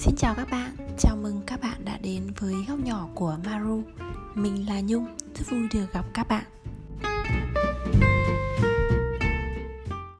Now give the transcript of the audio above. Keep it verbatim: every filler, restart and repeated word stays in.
Xin chào các bạn, chào mừng các bạn đã đến với góc nhỏ của Maru. Mình là Nhung, rất vui được gặp các bạn.